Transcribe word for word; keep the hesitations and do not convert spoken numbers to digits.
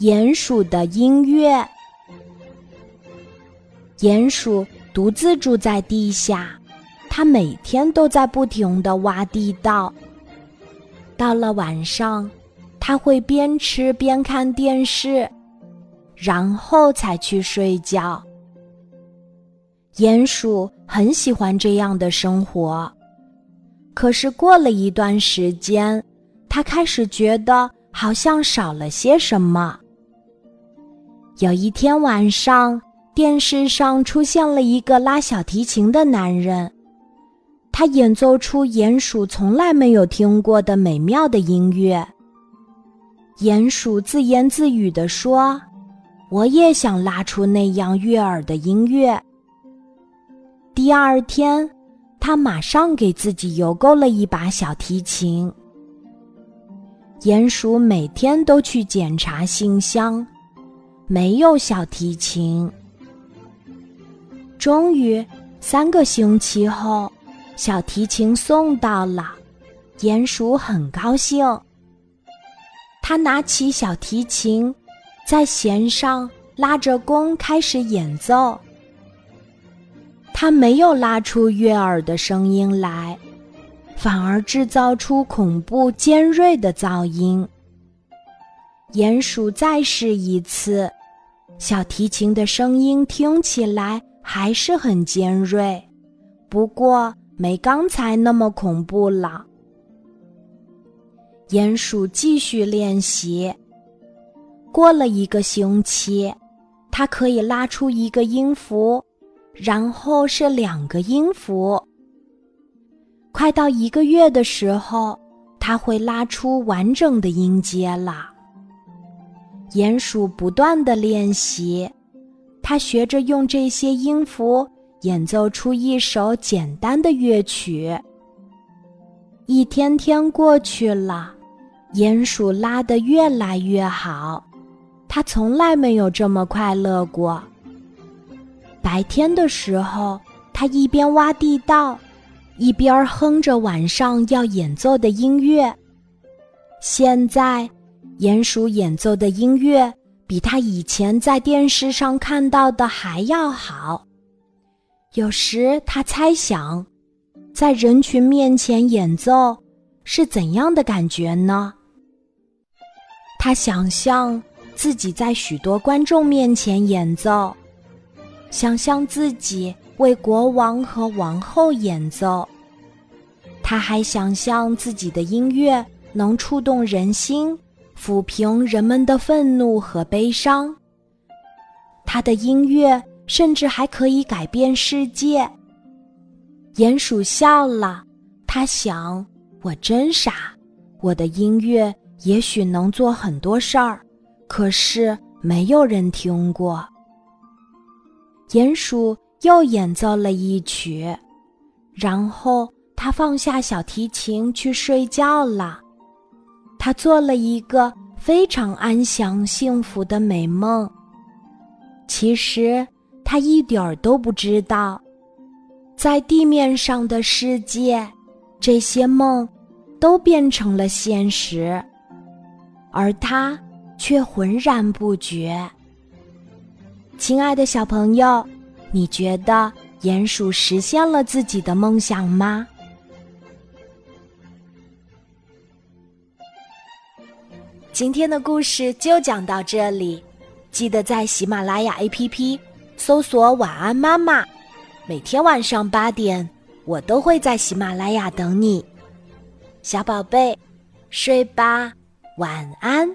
鼹鼠的音乐。鼹鼠独自住在地下，它每天都在不停地挖地道。到了晚上，它会边吃边看电视，然后才去睡觉。鼹鼠很喜欢这样的生活，可是过了一段时间，它开始觉得好像少了些什么。有一天晚上，电视上出现了一个拉小提琴的男人，他演奏出鼹鼠从来没有听过的美妙的音乐。鼹鼠自言自语地说：“我也想拉出那样悦耳的音乐。”第二天，他马上给自己邮购了一把小提琴。鼹鼠每天都去检查信箱，没有小提琴。终于，三个星期后，小提琴送到了，鼹鼠很高兴。他拿起小提琴，在弦上拉着弓开始演奏。他没有拉出悦耳的声音来，反而制造出恐怖尖锐的噪音。鼹鼠再试一次，小提琴的声音听起来还是很尖锐，不过没刚才那么恐怖了。鼹鼠继续练习，过了一个星期，它可以拉出一个音符，然后是两个音符。快到一个月的时候，它会拉出完整的音阶了。鼹鼠不断地练习，它学着用这些音符演奏出一首简单的乐曲。一天天过去了，鼹鼠拉得越来越好，它从来没有这么快乐过。白天的时候，它一边挖地道，一边哼着晚上要演奏的音乐。现在，鼹鼠演奏的音乐比它以前在电视上看到的还要好。有时它猜想，在人群面前演奏是怎样的感觉呢？它想象自己在许多观众面前演奏，想象自己为国王和王后演奏，他还想象自己的音乐能触动人心，抚平人们的愤怒和悲伤。他的音乐甚至还可以改变世界。鼹鼠笑了，他想：我真傻，我的音乐也许能做很多事儿，可是没有人听过。鼹鼠又演奏了一曲，然后他放下小提琴去睡觉了。他做了一个非常安详幸福的美梦。其实他一点儿都不知道，在地面上的世界，这些梦都变成了现实，而他却浑然不觉。亲爱的小朋友，你觉得鼹鼠实现了自己的梦想吗？今天的故事就讲到这里，记得在喜马拉雅 A P P 搜索晚安妈妈，每天晚上八点，我都会在喜马拉雅等你。小宝贝，睡吧，晚安。